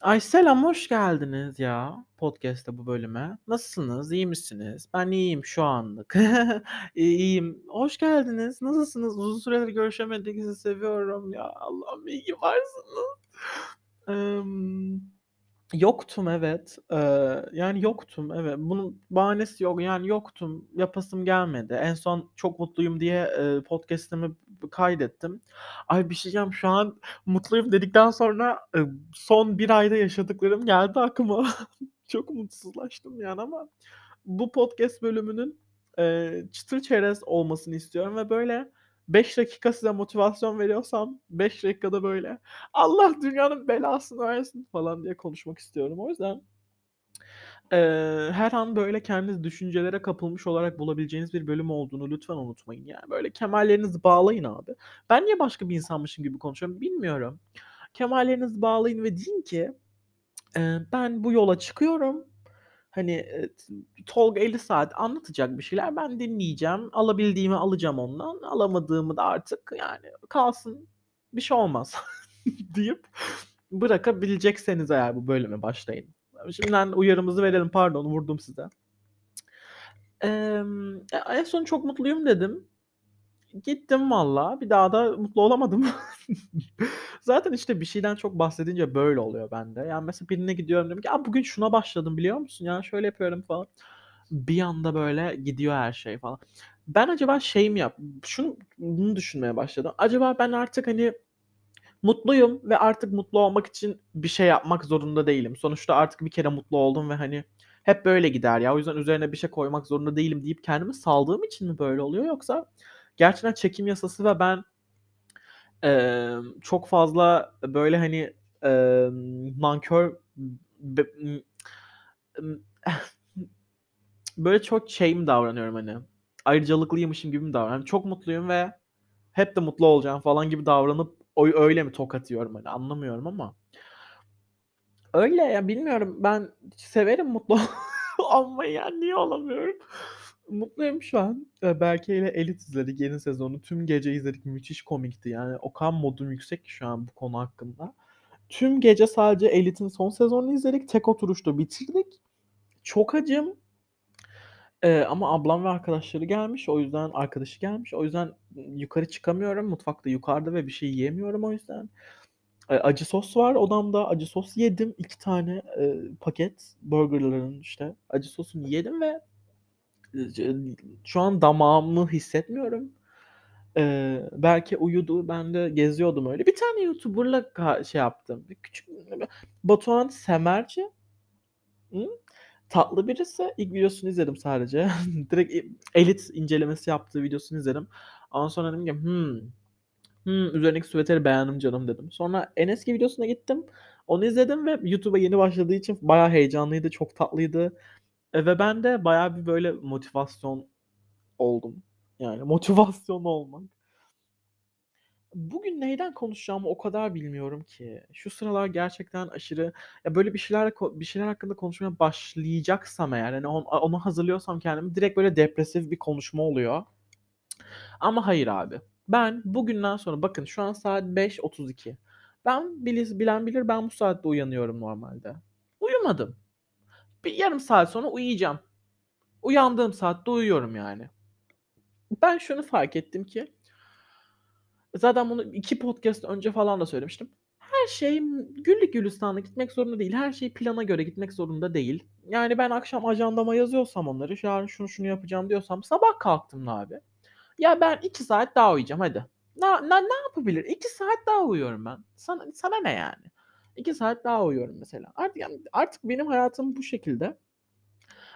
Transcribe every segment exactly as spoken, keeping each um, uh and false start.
Aysel'am hoş geldiniz ya podcast'te bu bölüme. Nasılsınız? İyi misiniz? Ben iyiyim şu anlık. İyiyim. Hoş geldiniz. Nasılsınız? Uzun süredir görüşemedik. Sizi seviyorum ya. Allah'ım iyi ki varsınız. Ee, yoktum evet. Ee, yani yoktum evet. Bunun bahanesi yok. Yani yoktum. Yapasım gelmedi. En son çok mutluyum diye e, podcast'imi kaydettim. Ay bir şey diyeceğim, şu an mutluyum dedikten sonra son bir ayda yaşadıklarım geldi aklıma. Çok mutsuzlaştım yani, ama bu podcast bölümünün e, çıtır çerez olmasını istiyorum ve böyle beş dakika size motivasyon veriyorsam beş dakikada böyle Allah dünyanın belasını versin falan diye konuşmak istiyorum. O yüzden e, her an böyle kendiniz düşüncelere kapılmış olarak bulabileceğiniz bir bölüm olduğunu lütfen unutmayın. Yani böyle kemerlerinizi bağlayın abi. Ben niye başka bir insanmışım gibi konuşuyorum bilmiyorum. Kemerlerinizi bağlayın ve deyin ki e, ben bu yola çıkıyorum. Hani Tolga elli saat anlatacak bir şeyler. Ben dinleyeceğim. Alabildiğimi alacağım ondan. Alamadığımı da artık yani kalsın, bir şey olmaz deyip bırakabilecekseniz eğer bu bölüme başlayın. Şimdiden uyarımızı verelim. Pardon, vurdum size. Ee, en son çok mutluyum dedim. Gittim valla. Bir daha da mutlu olamadım. Zaten işte bir şeyden çok bahsedince böyle oluyor bende. Yani mesela birine gidiyorum, dedim ki bugün şuna başladım biliyor musun? Yani şöyle yapıyorum falan. Bir anda böyle gidiyor her şey falan. Ben acaba şey mi yap? Şunu bunu düşünmeye başladım. Acaba ben artık hani mutluyum ve artık mutlu olmak için bir şey yapmak zorunda değilim. Sonuçta artık bir kere mutlu oldum ve hani hep böyle gider ya. O yüzden üzerine bir şey koymak zorunda değilim deyip kendimi saldığım için mi böyle oluyor, yoksa gerçekten çekim yasası ve ben e, çok fazla böyle hani e, nankör be, böyle çok şey mi davranıyorum, hani ayrıcalıklıymışım gibi mi davranıyorum? Çok mutluyum ve hep de mutlu olacağım falan gibi davranıp öyle mi tok atıyorum, hani anlamıyorum ama öyle ya, bilmiyorum. Ben severim mutlu olmayı yani, niye olamıyorum? Mutluyum şu an. Berke ile Elite izledik yeni sezonu. Tüm gece izledik. Müthiş komikti. Yani o kadar modum yüksek ki şu an bu konu hakkında. Tüm gece sadece Elite'in son sezonunu izledik. Tek oturuşta bitirdik. Çok acım. Ee, ama ablam ve arkadaşları gelmiş. O yüzden arkadaşı gelmiş. O yüzden yukarı çıkamıyorum. Mutfakta yukarıda ve bir şey yiyemiyorum o yüzden. Ee, acı sos var odamda. Acı sos yedim. İki tane e, paket burgerların işte. Acı sosunu yedim ve şu an damağımı hissetmiyorum. Ee, belki uyudu. Ben de geziyordum öyle. Bir tane YouTuber'la ka- şey yaptım. Küçük Batuhan Semerci. Hı? Tatlı birisi. İlk videosunu izledim sadece. Direkt Elit incelemesi yaptığı videosunu izledim. Ondan sonra dedim ki hmm, hmm, üzerindeki süveteri beğendim canım dedim. Sonra en eski videosuna gittim. Onu izledim ve YouTube'a yeni başladığı için bayağı heyecanlıydı. Çok tatlıydı. E ve ben de bayağı bir böyle motivasyon oldum. Yani motivasyon olmak. Bugün neyden konuşacağımı o kadar bilmiyorum ki. Şu sıralar gerçekten aşırı ya, böyle bir şeyler bir şeyler hakkında konuşmaya başlayacaksam eğer, yani onu, onu hazırlıyorsam kendimi, direkt böyle depresif bir konuşma oluyor. Ama hayır abi. Ben bugünden sonra, bakın şu an saat beş otuz iki. Ben bilir, bilen bilir ben bu saatte uyanıyorum normalde. Uyumadım. Bir yarım saat sonra uyuyacağım. Uyandığım saatte uyuyorum yani. Ben şunu fark ettim ki, zaten bunu iki podcast önce falan da söylemiştim. Her şey güllük gülistanla gitmek zorunda değil. Her şey plana göre gitmek zorunda değil. Yani ben akşam ajandama yazıyorsam onları, yarın şunu şunu yapacağım diyorsam, sabah kalktım abi. Ya ben iki saat daha uyuyacağım hadi. Ne, ne, ne yapabilir? İki saat daha uyuyorum ben. Sana, sana ne yani? İki saat daha uyuyorum mesela. Artık, yani artık benim hayatım bu şekilde.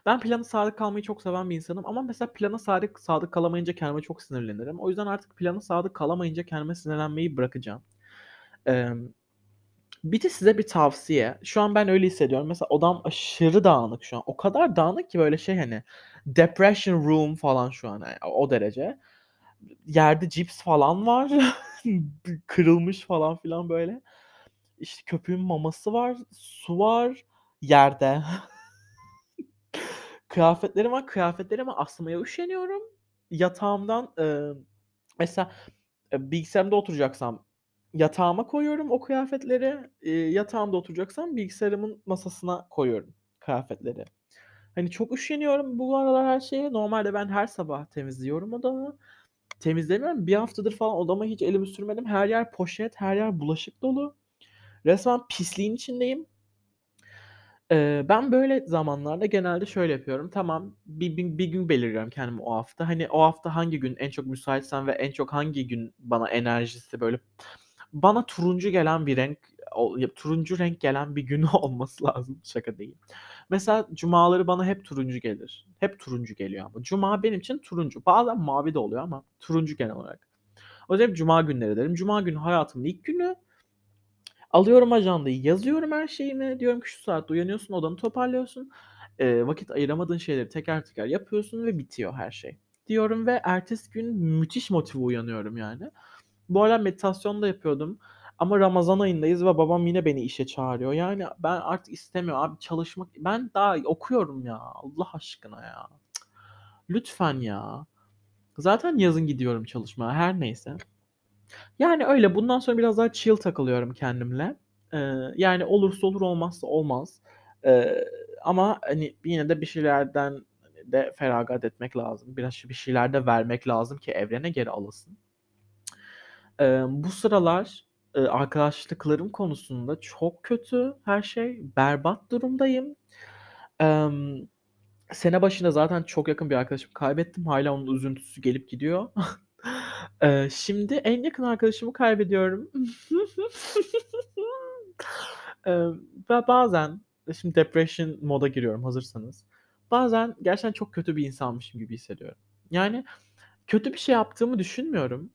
Ben plana sadık kalmayı çok seven bir insanım. Ama mesela plana sadık, sadık kalamayınca kendime çok sinirlenirim. O yüzden artık plana sadık kalamayınca kendime sinirlenmeyi bırakacağım. Ee, bir de size bir tavsiye. Şu an ben öyle hissediyorum. Mesela odam aşırı dağınık şu an. O kadar dağınık ki böyle şey, hani depression room falan şu an. Yani o derece. Yerde cips falan var. Kırılmış falan filan böyle. İşte köpüğün maması var, su var, yerde. Kıyafetlerim var, kıyafetlerimi asmaya üşeniyorum. Yatağımdan, e, mesela e, bilgisayarımda oturacaksam yatağıma koyuyorum o kıyafetleri. E, yatağımda oturacaksam bilgisayarımın masasına koyuyorum kıyafetleri. Hani çok üşeniyorum bu aralar her şeye. Normalde ben her sabah temizliyorum odamı. Temizlemiyorum. Bir haftadır falan odama hiç elimi sürmedim. Her yer poşet, her yer bulaşık dolu. Resmen pisliğin içindeyim. Ee, ben böyle zamanlarda genelde şöyle yapıyorum. Tamam, bir, bir, bir gün belirliyorum kendimi o hafta. Hani o hafta hangi gün en çok müsaitsem ve en çok hangi gün bana enerjisi böyle... Bana turuncu gelen bir renk, turuncu renk gelen bir gün olması lazım. Şaka değil. Mesela cumaları bana hep turuncu gelir. Hep turuncu geliyor ama. Cuma benim için turuncu. Bazen mavi de oluyor ama turuncu genel olarak. O yüzden cuma günleri derim. Cuma günü hayatımın ilk günü. Alıyorum ajandayı, yazıyorum her şeyimi. Diyorum ki şu saatte uyanıyorsun, odanı toparlıyorsun. E, vakit ayıramadığın şeyleri teker teker yapıyorsun ve bitiyor her şey. Diyorum ve ertesi gün müthiş motive uyanıyorum yani. Bu arada meditasyon da yapıyordum. Ama Ramazan ayındayız ve babam yine beni işe çağırıyor. Yani ben artık istemiyorum abi çalışmak. Ben daha okuyorum ya. Allah aşkına ya. Lütfen ya. Zaten yazın gidiyorum çalışmaya. Her neyse. Yani öyle. Bundan sonra biraz daha chill takılıyorum kendimle. Ee, yani olursa olur, olmazsa olmaz. Ee, ama hani yine de bir şeylerden de feragat etmek lazım. Biraz bir şeyler de vermek lazım ki evrene geri alasın. Ee, bu sıralar e, arkadaşlıklarım konusunda çok kötü her şey. Berbat durumdayım. Ee, sene başında zaten çok yakın bir arkadaşımı kaybettim. Hala onun üzüntüsü gelip gidiyor. ee, şimdi en yakın arkadaşımı kaybediyorum. Ve ee, bazen, şimdi depression moda giriyorum hazırsanız. Bazen gerçekten çok kötü bir insanmışım gibi hissediyorum. Yani kötü bir şey yaptığımı düşünmüyorum.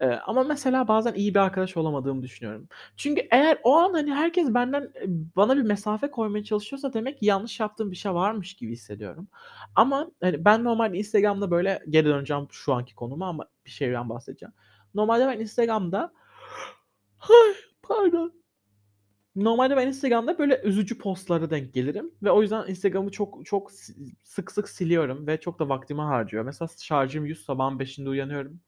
Ee, ama mesela bazen iyi bir arkadaş olamadığımı düşünüyorum. Çünkü eğer o an hani herkes benden bana bir mesafe koymaya çalışıyorsa demek ki yanlış yaptığım bir şey varmış gibi hissediyorum. Ama hani ben normalde Instagram'da böyle geri döneceğim şu anki konuma ama bir şeyden bahsedeceğim. Normalde ben Instagram'da Ay, pardon. Normalde ben Instagram'da böyle üzücü postlara denk gelirim ve o yüzden Instagram'ı çok çok sık sık siliyorum ve çok da vaktimi harcıyor. Mesela şarjım yüz, sabahın beşinde uyanıyorum.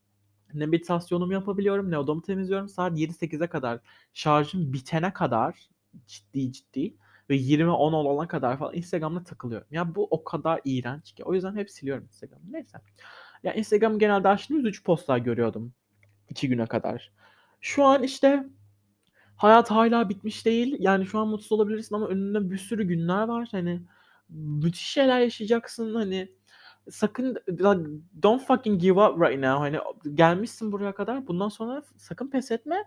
Ne meditasyonumu yapabiliyorum, ne odamı temizliyorum. Saat yedi sekize kadar, şarjım bitene kadar ciddi ciddi ve yirmi on olana kadar falan Instagram'da takılıyorum. Ya bu o kadar iğrenç ki. O yüzden hep siliyorum Instagram'ı. Neyse. Ya Instagram'ı genelde açtığımda üç postlar görüyordum iki güne kadar. Şu an işte hayat hala bitmiş değil. Yani şu an mutsuz olabilirsin ama önünde bir sürü günler var. Hani müthiş şeyler yaşayacaksın. Hani sakın don't fucking give up right now. Hani gelmişsin buraya kadar. Bundan sonra sakın pes etme.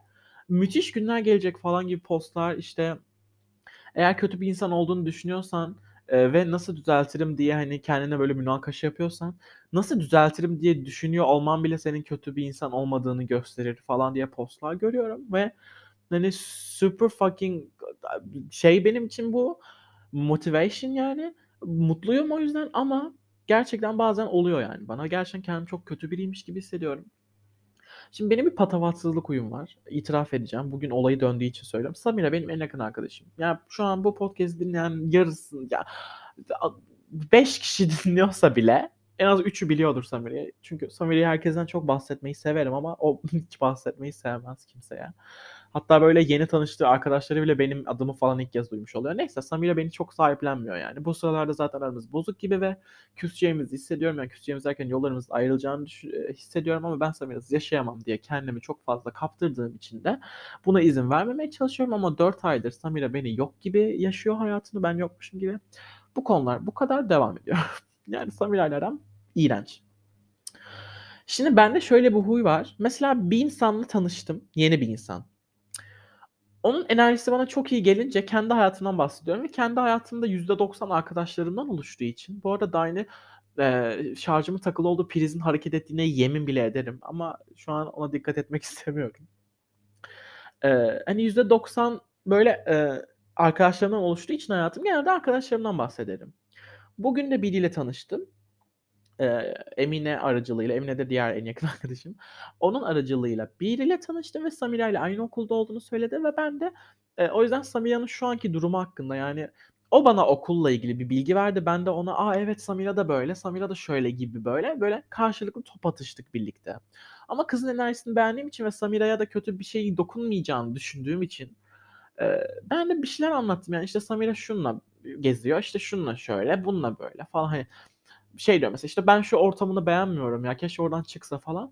Müthiş günler gelecek falan gibi postlar. İşte eğer kötü bir insan olduğunu düşünüyorsan e, ve nasıl düzeltirim diye hani kendine böyle münakaşa yapıyorsan, nasıl düzeltirim diye düşünüyor olman bile senin kötü bir insan olmadığını gösterir falan diye postlar görüyorum ve hani super fucking şey, benim için bu motivation yani. Mutluyum o yüzden ama gerçekten bazen oluyor yani bana. Gerçekten kendimi çok kötü biriymiş gibi hissediyorum. Şimdi benim bir patavatsızlık huyum var. İtiraf edeceğim. Bugün olayı döndüğü için söylüyorum. Samira benim en yakın arkadaşım. Yani şu an bu podcast'i dinleyen yarısı, ya beş kişi dinliyorsa bile en az üçü biliyordur Samira'yı. Çünkü Samira'yı herkesten çok bahsetmeyi severim ama o hiç bahsetmeyi sevmez kimseye. Hatta böyle yeni tanıştığı arkadaşları bile benim adımı falan ilk kez duymuş oluyor. Neyse, Samira beni çok sahiplenmiyor yani. Bu sıralarda zaten aramız bozuk gibi ve küseceğimizi hissediyorum. Yani küseceğimiz derken yollarımız ayrılacağını hissediyorum ama ben Samira'sız yaşayamam diye kendimi çok fazla kaptırdığım için de buna izin vermemeye çalışıyorum. Ama dört aydır Samira beni yok gibi yaşıyor hayatını, ben yokmuşum gibi. Bu konular bu kadar devam ediyor. Yani Samira'yla aram iğrenç. Şimdi bende şöyle bir huy var. Mesela bir insanla tanıştım. Yeni bir insan. Onun enerjisi bana çok iyi gelince kendi hayatımdan bahsediyorum. Ve kendi hayatımda yüzde doksan arkadaşlarımdan oluştuğu için. Bu arada aynı e, şarjımın takılı olduğu prizin hareket ettiğine yemin bile ederim. Ama şu an ona dikkat etmek istemiyorum. E, hani yüzde doksan böyle e, arkadaşlarımdan oluştuğu için hayatım, genelde arkadaşlarımdan bahsederim. Bugün de biriyle tanıştım. Ee, Emine aracılığıyla. Emine de diğer en yakın arkadaşım. Onun aracılığıyla biriyle tanıştım ve Samira ile aynı okulda olduğunu söyledi ve ben de e, o yüzden Samira'nın şu anki durumu hakkında, yani O bana okulla ilgili bir bilgi verdi. Ben de ona aa evet Samira da böyle, Samira da şöyle gibi böyle. Böyle karşılıklı top atıştık birlikte. Ama kızın enerjisini beğendiğim için ve Samira'ya da kötü bir şey dokunmayacağını düşündüğüm için e, ben de bir şeyler anlattım. Yani işte Samira şununla geziyor, işte şununla şöyle, bununla böyle falan. Hani şey diyor mesela işte ben şu ortamını beğenmiyorum ya, keşke oradan çıksa falan.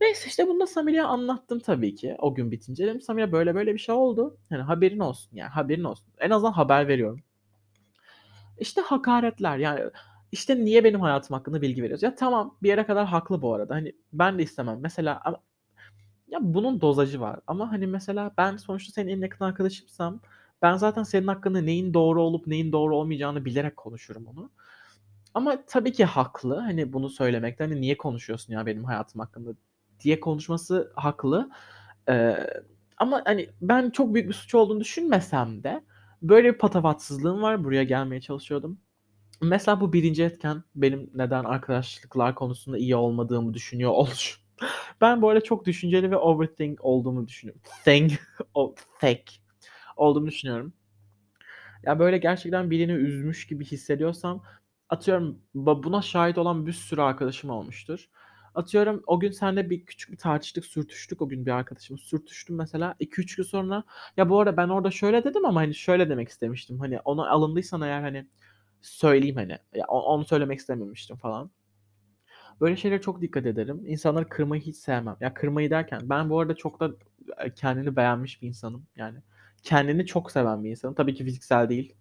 Neyse işte bunu da Samira'ya anlattım tabii ki. O gün bitince dedim Samira böyle böyle bir şey oldu. Yani haberin olsun yani haberin olsun. En azından haber veriyorum. İşte hakaretler yani işte niye benim hayatım hakkında bilgi veriyoruz? Ya tamam bir yere kadar haklı bu arada. Hani ben de istemem. Mesela ya bunun dozajı var ama hani mesela ben sonuçta senin en yakın arkadaşımsam ben zaten senin hakkında neyin doğru olup neyin doğru olmayacağını bilerek konuşurum onu. Ama tabii ki haklı. Hani bunu söylemekte hani niye konuşuyorsun ya benim hayatım hakkında diye konuşması haklı. Ee, ama hani ben çok büyük bir suç olduğunu düşünmesem de böyle bir patavatsızlığım var. Buraya gelmeye çalışıyordum. Mesela bu birinci etken benim neden arkadaşlıklar konusunda iyi olmadığımı düşünüyor oluşum. Ben bu arada çok düşünceli ve overthink olduğumu düşünüyorum. Think, think olduğumu düşünüyorum. Ya böyle gerçekten birini üzmüş gibi hissediyorsam atıyorum buna şahit olan bir sürü arkadaşım olmuştur. Atıyorum o gün seninle bir küçük bir tartıştık, sürtüştük o gün bir arkadaşım. Sürtüştüm mesela iki üç gün sonra ya bu arada ben orada şöyle dedim ama hani şöyle demek istemiştim. Hani ona alındıysan eğer hani söyleyeyim hani. Ya onu söylemek istememiştim falan. Böyle şeylere çok dikkat ederim. İnsanları kırmayı hiç sevmem. Ya kırmayı derken ben bu arada çok da kendini beğenmiş bir insanım. Yani kendini çok seven bir insanım. Tabii ki fiziksel değil.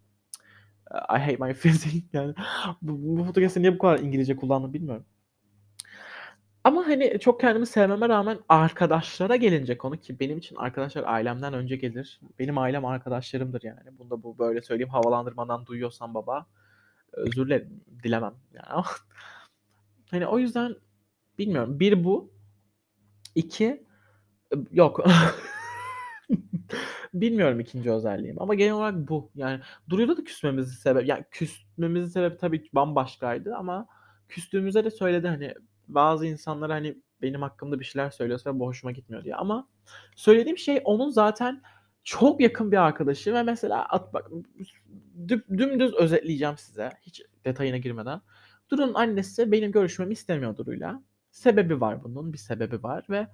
I hate my physique. Yani bu, bu podcast'ı niye bu kadar İngilizce kullandım bilmiyorum. Ama hani çok kendimi sevmeme rağmen arkadaşlara gelince konu ki benim için arkadaşlar ailemden önce gelir. Benim ailem arkadaşlarımdır yani. Bunu da bu böyle söyleyeyim havalandırmadan duyuyorsan baba özür dilerim, dilemem. Yani. Hani o yüzden bilmiyorum. Bir bu. İki yok. Bilmiyorum ikinci özelliğim ama genel olarak bu. Yani Duru'yla da küsmemizin sebep yani küsmemizin sebebi tabii bambaşkaydı ama küstüğümüzde de söyledi hani bazı insanlar hani benim hakkımda bir şeyler söylüyorsa ve bu hoşuma gitmiyor diye. Ama söylediğim şey onun zaten çok yakın bir arkadaşı ve mesela at bak dümdüz özetleyeceğim size hiç detayına girmeden. Duru'nun annesi benim görüşmemi istemiyor Duru'yla. Sebebi var bunun, bir sebebi var ve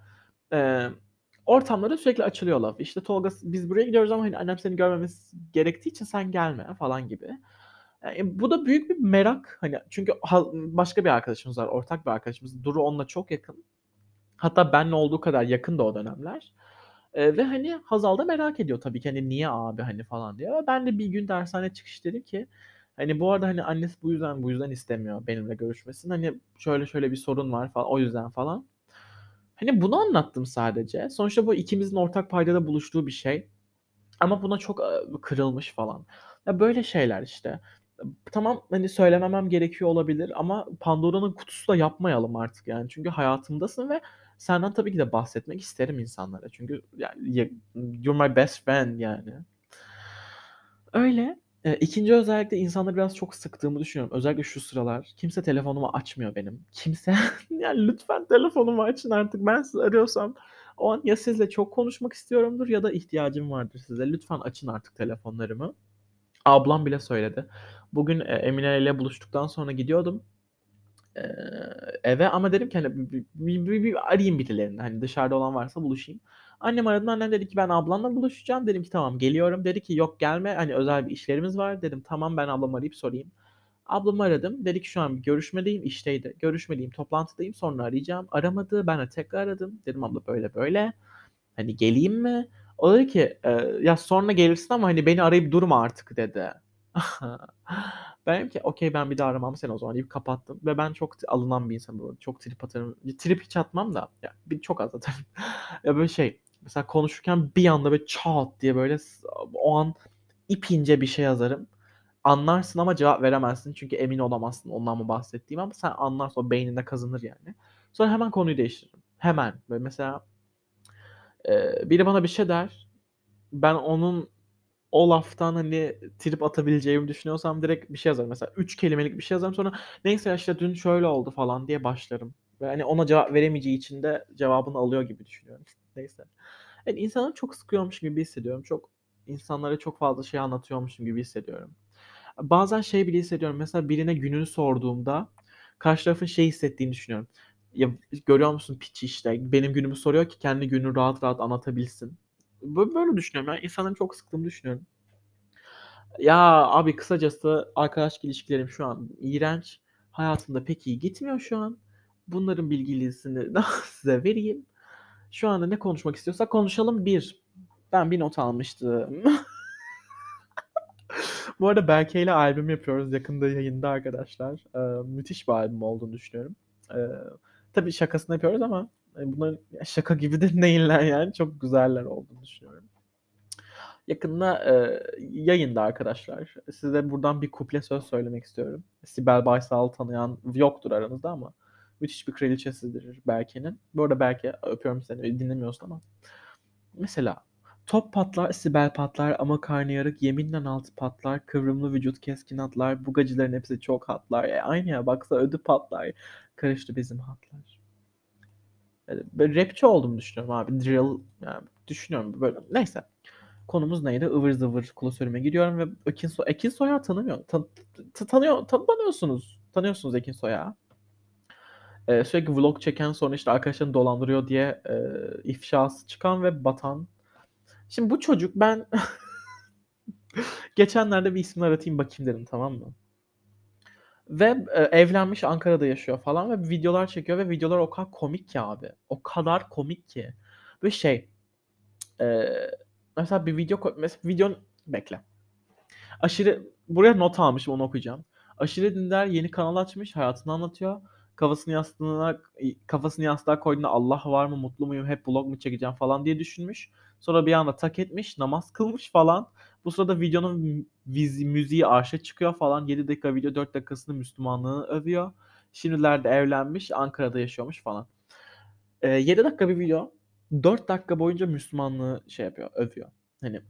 e, ortamlara sürekli açılıyor laf. İşte Tolga biz buraya gidiyoruz ama hani annem seni görmemiz gerektiği için sen gelme falan gibi. Yani bu da büyük bir merak. Hani çünkü başka bir arkadaşımız var, ortak bir arkadaşımız. Duru onunla çok yakın. Hatta benle olduğu kadar yakın da o dönemler. Ee, ve hani Hazal da merak ediyor tabii ki hani niye abi hani falan diye. Ama ben de bir gün dershane çıkış dedim ki hani bu arada hani annesi bu yüzden bu yüzden istemiyor benimle görüşmesini. Hani şöyle şöyle bir sorun var falan o yüzden falan. Hani bunu anlattım sadece. Sonuçta bu ikimizin ortak paydada buluştuğu bir şey. Ama buna çok kırılmış falan. Ya böyle şeyler işte. Tamam hani söylememem gerekiyor olabilir ama Pandora'nın kutusu da yapmayalım artık yani. Çünkü hayatımdasın ve senden tabii ki de bahsetmek isterim insanlara. Çünkü yani, you're my best friend yani. Öyle. E, ikinci özellikle insanları biraz çok sıktığımı düşünüyorum. Özellikle şu sıralar. Kimse telefonumu açmıyor benim. Kimse. Yani lütfen telefonumu açın artık. Ben sizi arıyorsam o an ya sizle çok konuşmak istiyorumdur ya da ihtiyacım vardır size. Lütfen açın artık telefonlarımı. Ablam bile söyledi. Bugün Emine ile buluştuktan sonra gidiyordum ee, eve ama dedim ki hani bir, bir, bir, bir arayayım birilerini. Hani dışarıda olan varsa buluşayım. Annem aradı. Annem dedi ki ben ablanla buluşacağım. Dedim ki tamam geliyorum. Dedi ki yok gelme. Hani özel bir işlerimiz var. Dedim tamam ben ablamı arayıp sorayım. Ablamı aradım. Dedi ki şu an görüşmedeyim. İşteydi. Görüşmedeyim. Toplantıdayım. Sonra arayacağım. Aramadı. Ben de tekrar aradım. Dedim abla böyle böyle. Hani geleyim mi? O dedi ki e, ya sonra gelirsin ama hani beni arayıp durma artık dedi. Ben dedim ki okey ben bir daha aramam seni o zaman deyip kapattım. Ve ben çok alınan bir insanım. Böyle. Çok trip atarım. Trip hiç atmam da. Ya, bir, çok az atarım. Ya böyle şey. Mesela konuşurken bir anda böyle çat diye böyle o an ipince bir şey yazarım. Anlarsın ama cevap veremezsin. Çünkü emin olamazsın ondan mı bahsettiğim ama sen anlarsın o beyninde kazınır yani. Sonra hemen konuyu değiştiririm. Hemen. Böyle mesela biri bana bir şey der. Ben onun o laftan hani trip atabileceğimi düşünüyorsam direkt bir şey yazarım. Mesela üç kelimelik bir şey yazarım. Sonra neyse ya işte dün şöyle oldu falan diye başlarım. Ve hani ona cevap veremeyeceği için de cevabını alıyor gibi düşünüyorum. Neyse. Yani insanları çok sıkıyormuş gibi hissediyorum. Çok insanlara çok fazla şey anlatıyormuşum gibi hissediyorum. bazen şey bile hissediyorum. Mesela birine gününü sorduğumda karşı tarafın şey hissettiğini düşünüyorum. Ya görüyor musun piçi işte benim günümü soruyor ki kendi gününü rahat rahat anlatabilsin. Böyle düşünüyorum. Yani insanların çok sıktığını düşünüyorum. Ya abi kısacası arkadaşlık ilişkilerim şu an iğrenç. Hayatımda pek iyi gitmiyor şu an. Bunların bilgilisini daha size vereyim. Şu anda ne konuşmak istiyorsak konuşalım. Bir, ben bir not almıştım. Bu arada Berke ile albüm yapıyoruz. Yakında yayında arkadaşlar. Ee, müthiş bir albüm olduğunu düşünüyorum. Ee, tabii şakasını yapıyoruz ama bunlar şaka gibi de değiller yani. Çok güzeller olduğunu düşünüyorum. Yakında e, yayında arkadaşlar. Size buradan bir kuple söz söylemek istiyorum. Sibel Baysal'ı tanıyan yoktur aranızda ama müthiş bir kraliçesidir Berke'nin. Bu arada Berke, öpüyorum seni, dinlemiyorsun ama. Mesela top patlar, Sibel patlar ama karnıyarık yeminle altı patlar. Kıvrımlı vücut keskin hatlar. Bugacıların hepsi çok hatlar. E, aynı ya baksa ödü patlar. Karıştı bizim hatlar. Yani, böyle rapçi olduğumu düşünüyorum abi. Drill yani düşünüyorum böyle. Neyse. Konumuz neydi? Ivır zıvır klasörüme giriyorum ve Ekin, so- Ekin Soya tanımıyor. Tan- t- tanıyor tan- tanıyorsunuz. Tanıyorsunuz Ekin Soya. Ee, sürekli vlog çeken sonra işte arkadaşlarını dolandırıyor diye e, ifşası çıkan ve batan. Şimdi bu çocuk ben geçenlerde bir ismini aratayım bakayım dedim, tamam mı? Ve e, evlenmiş, Ankara'da yaşıyor falan ve videolar çekiyor ve videolar o kadar komik ki abi. O kadar komik ki. Böyle şey e, mesela bir video ko- mesela videon bekle. Aşire, buraya not almışım, onu okuyacağım. Aşire Dündar yeni kanal açmış, hayatını anlatıyor. Kafasını yastığına, kafasını yastığa koyduğunda Allah var mı, mutlu muyum, hep vlog mu çekeceğim falan diye düşünmüş. Sonra bir anda tak etmiş, namaz kılmış falan. Bu sırada videonun vizi, müziği arşa çıkıyor falan. yedi dakika video, dört dakikasını Müslümanlığını övüyor. Şimdilerde evlenmiş, Ankara'da yaşıyormuş falan. Ee, yedi dakika bir video, dört dakika boyunca Müslümanlığı şey yapıyor, övüyor. Hani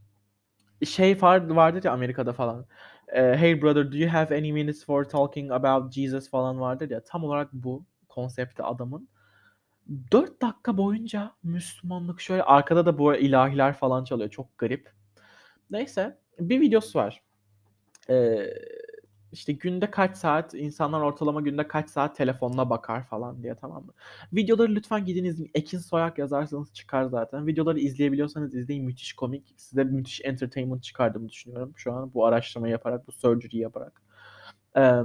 şey vardır ya Amerika'da falan. Hey brother, do you have any minutes for talking about Jesus falan vardır ya. Tam olarak bu konsepti adamın. dört dakika boyunca Müslümanlık şöyle. Arkada da bu ilahiler falan çalıyor. Çok garip. Neyse. Bir videosu var. Ee, işte günde kaç saat, insanlar ortalama günde kaç saat telefonuna bakar falan diye, tamam mı? Videoları lütfen gidin izleyin. Ekin Soyak yazarsanız çıkar zaten. Videoları izleyebiliyorsanız izleyin. Müthiş komik. Size müthiş entertainment çıkardığımı düşünüyorum. Şu an bu araştırmayı yaparak, bu surgery'i yaparak. Eee...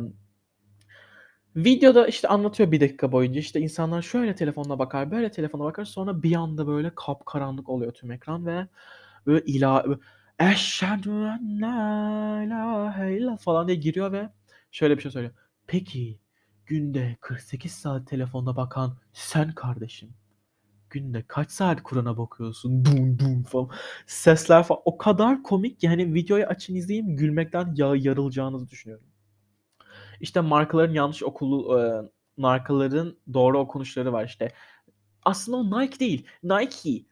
Videoda işte anlatıyor bir dakika boyunca, işte insanlar şöyle telefonuna bakar, böyle telefonuna bakar, sonra bir anda böyle kapkaranlık oluyor tüm ekran ve böyle ilah eşhedü en la ilahe illallah falan diye giriyor ve şöyle bir şey söylüyor. Peki günde kırk sekiz saat telefonuna bakan sen kardeşim, günde kaç saat Kur'an'a bakıyorsun? Dum dum falan. Sesler falan. O kadar komik ki hani videoyu açın izleyin, gülmekten ya- yarılacağınızı düşünüyorum. İşte markaların yanlış okulu, e, markaların doğru okunuşları var işte. Aslında o Nike değil. Nike,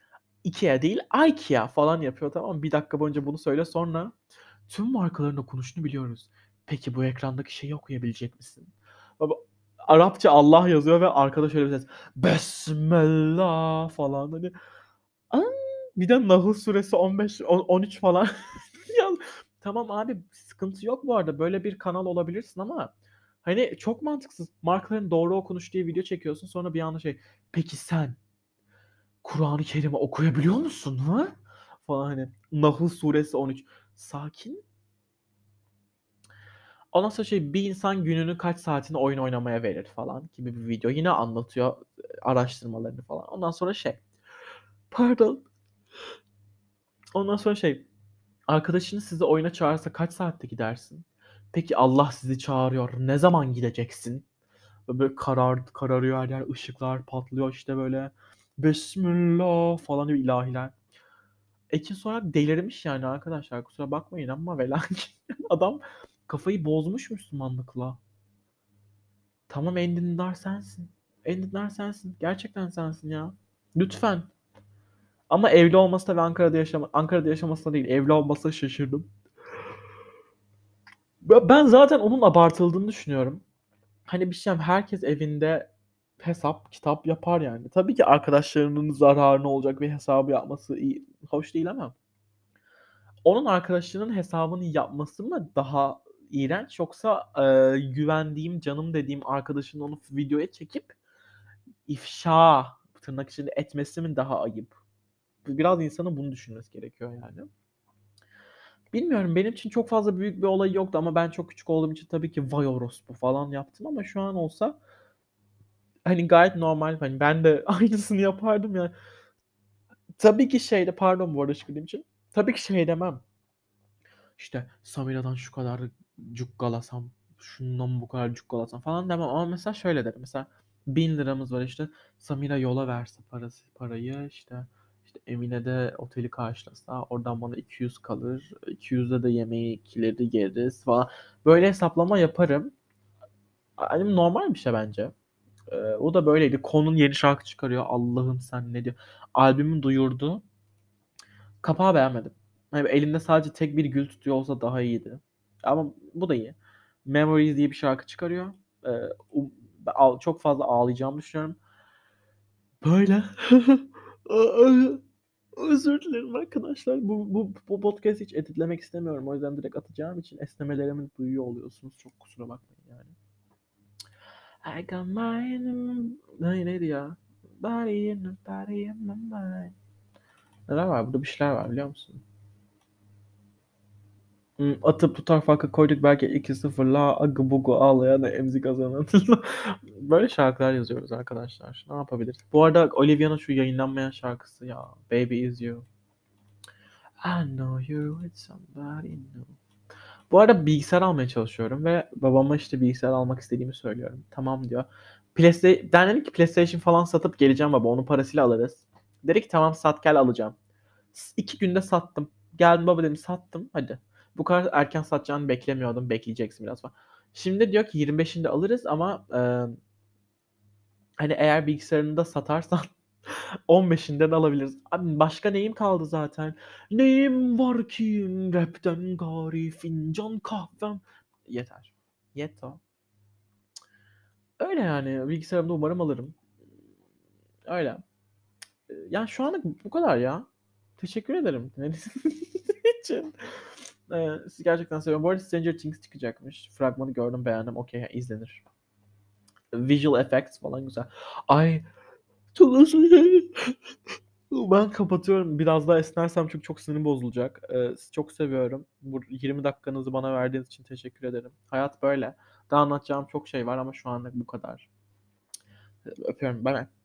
Ikea değil, Ikea falan yapıyor, tamam mı? Bir dakika boyunca bunu söyle, sonra tüm markaların okunuşunu biliyoruz. Peki bu ekrandaki şeyi okuyabilecek misin? Baba, Arapça Allah yazıyor ve arkada şöyle bir ses. Besmellah falan. Hani, bir de Nahl suresi on beş on üç falan. Tamam abi, sıkıntı yok bu arada. Böyle bir kanal olabilirsin ama hani çok mantıksız. Markaların doğru okunuş diye video çekiyorsun. Sonra bir anda şey, peki sen Kur'an-ı Kerim'i okuyabiliyor musun? Ha? Falan hani. Nahl suresi on üç. Sakin. Ondan sonra şey, bir insan gününü kaç saatini oyun oynamaya verir falan gibi bir video. Yine anlatıyor araştırmalarını falan. Ondan sonra şey. Pardon. Ondan sonra şey. Arkadaşınız sizi oyuna çağırsa kaç saatte gidersin? Peki Allah sizi çağırıyor. Ne zaman gideceksin? Böyle karar, kararıyor her yer. Işıklar patlıyor işte böyle. Bismillah falan diyor ilahiler. Ekin sonra delirmiş yani arkadaşlar. Kusura bakmayın ama ve lakin adam kafayı bozmuş Müslümanlıkla. Tamam, en dindar sensin. En dindar sensin. Gerçekten sensin ya. Lütfen. Ama evli olmasına ve Ankara'da yaşama Ankara'da yaşamasına değil, evli olmasına şaşırdım. Ben zaten onun abartıldığını düşünüyorum. Hani bir şey, herkes evinde hesap kitap yapar yani. Tabii ki arkadaşlarının zararına olacak bir hesabı yapması iyi, hoş değil ama onun arkadaşlarının hesabını yapması mı daha iğrenç. Yoksa e, güvendiğim, canım dediğim arkadaşının onu videoya çekip ifşa tırnak içinde etmesi mi daha ayıp? Biraz insanın bunu düşünmesi gerekiyor yani. Bilmiyorum, benim için çok fazla büyük bir olay yoktu ama ben çok küçük olduğum için tabii ki vay orospu falan yaptım ama şu an olsa hani gayet normal, hani ben de aynısını yapardım yani. Tabii ki şeyde, pardon bu arada şıkladığım için, tabii ki şey demem. İşte Samira'dan şu kadar cukkalasam, şundan bu kadar cukkalasam falan demem ama mesela şöyle derim. Mesela bin liramız var, işte Samira yola verse parası, parayı işte işte Emine de oteli karşılasa, oradan bana iki yüz kalır. iki yüzde de yemekleri yeriz falan. Böyle hesaplama yaparım. Yani normal bir şey bence. Ee, o da böyleydi. Konun yeni şarkı çıkarıyor. Allah'ım sen ne diyor. Albümü duyurdu. Kapağı beğenmedim. Yani elimde sadece tek bir gül tutuyor olsa daha iyiydi. Ama bu da iyi. Memories diye bir şarkı çıkarıyor. Ee, çok fazla ağlayacağımı düşünüyorum. Böyle. Özür dilerim arkadaşlar. Bu, bu, bu podcast hiç editlemek istemiyorum. O yüzden direkt atacağım için esnemelerimi duyuyor oluyorsunuz. Çok kusura bakmayın yani. I got mine. Neydi ya? Body in the body in my mind. Neler var? Burada bir şeyler var biliyor musun? Atıp tutar farkı koyduk belki iki sıfır la agı bugu ağlayan da emzik kazanan. Böyle şarkılar yazıyoruz arkadaşlar. Ne yapabiliriz? Bu arada Olivia'nın şu yayınlanmayan şarkısı ya. Baby is you. I know you're with somebody new. Bu arada bilgisayar almaya çalışıyorum ve babama işte bilgisayar almak istediğimi söylüyorum. Tamam diyor. Playsta- ben dedim ki PlayStation falan satıp geleceğim baba. Onun parasıyla alırız. Dedi ki tamam sat gel alacağım. İki günde sattım. Geldim baba dedim sattım hadi. Bu kadar erken satacağını beklemiyordum. Bekleyeceksin biraz falan. Şimdi diyor ki yirmi beşinde alırız ama e, hani eğer bilgisayarını da satarsan on beşinde de alabiliriz. Abi başka neyim kaldı zaten? Neyim var ki rapten gari fincan kahvem. Yeter. Yeter. Öyle yani. Bilgisayarımda umarım alırım. Öyle. Yani şu anlık bu kadar ya. Teşekkür ederim. için. Sizi gerçekten seviyorum. Bu arada Stranger Things çıkacakmış. Fragmanı gördüm, beğendim. Okey, izlenir. Visual effects falan güzel. Ay. Ben kapatıyorum. Biraz daha esnersem çünkü çok sinirim bozulacak. Sizi çok seviyorum. Bu yirmi dakikanızı bana verdiğiniz için teşekkür ederim. Hayat böyle. Daha anlatacağım çok şey var ama şu anlık bu kadar. Öpüyorum. Bye bye.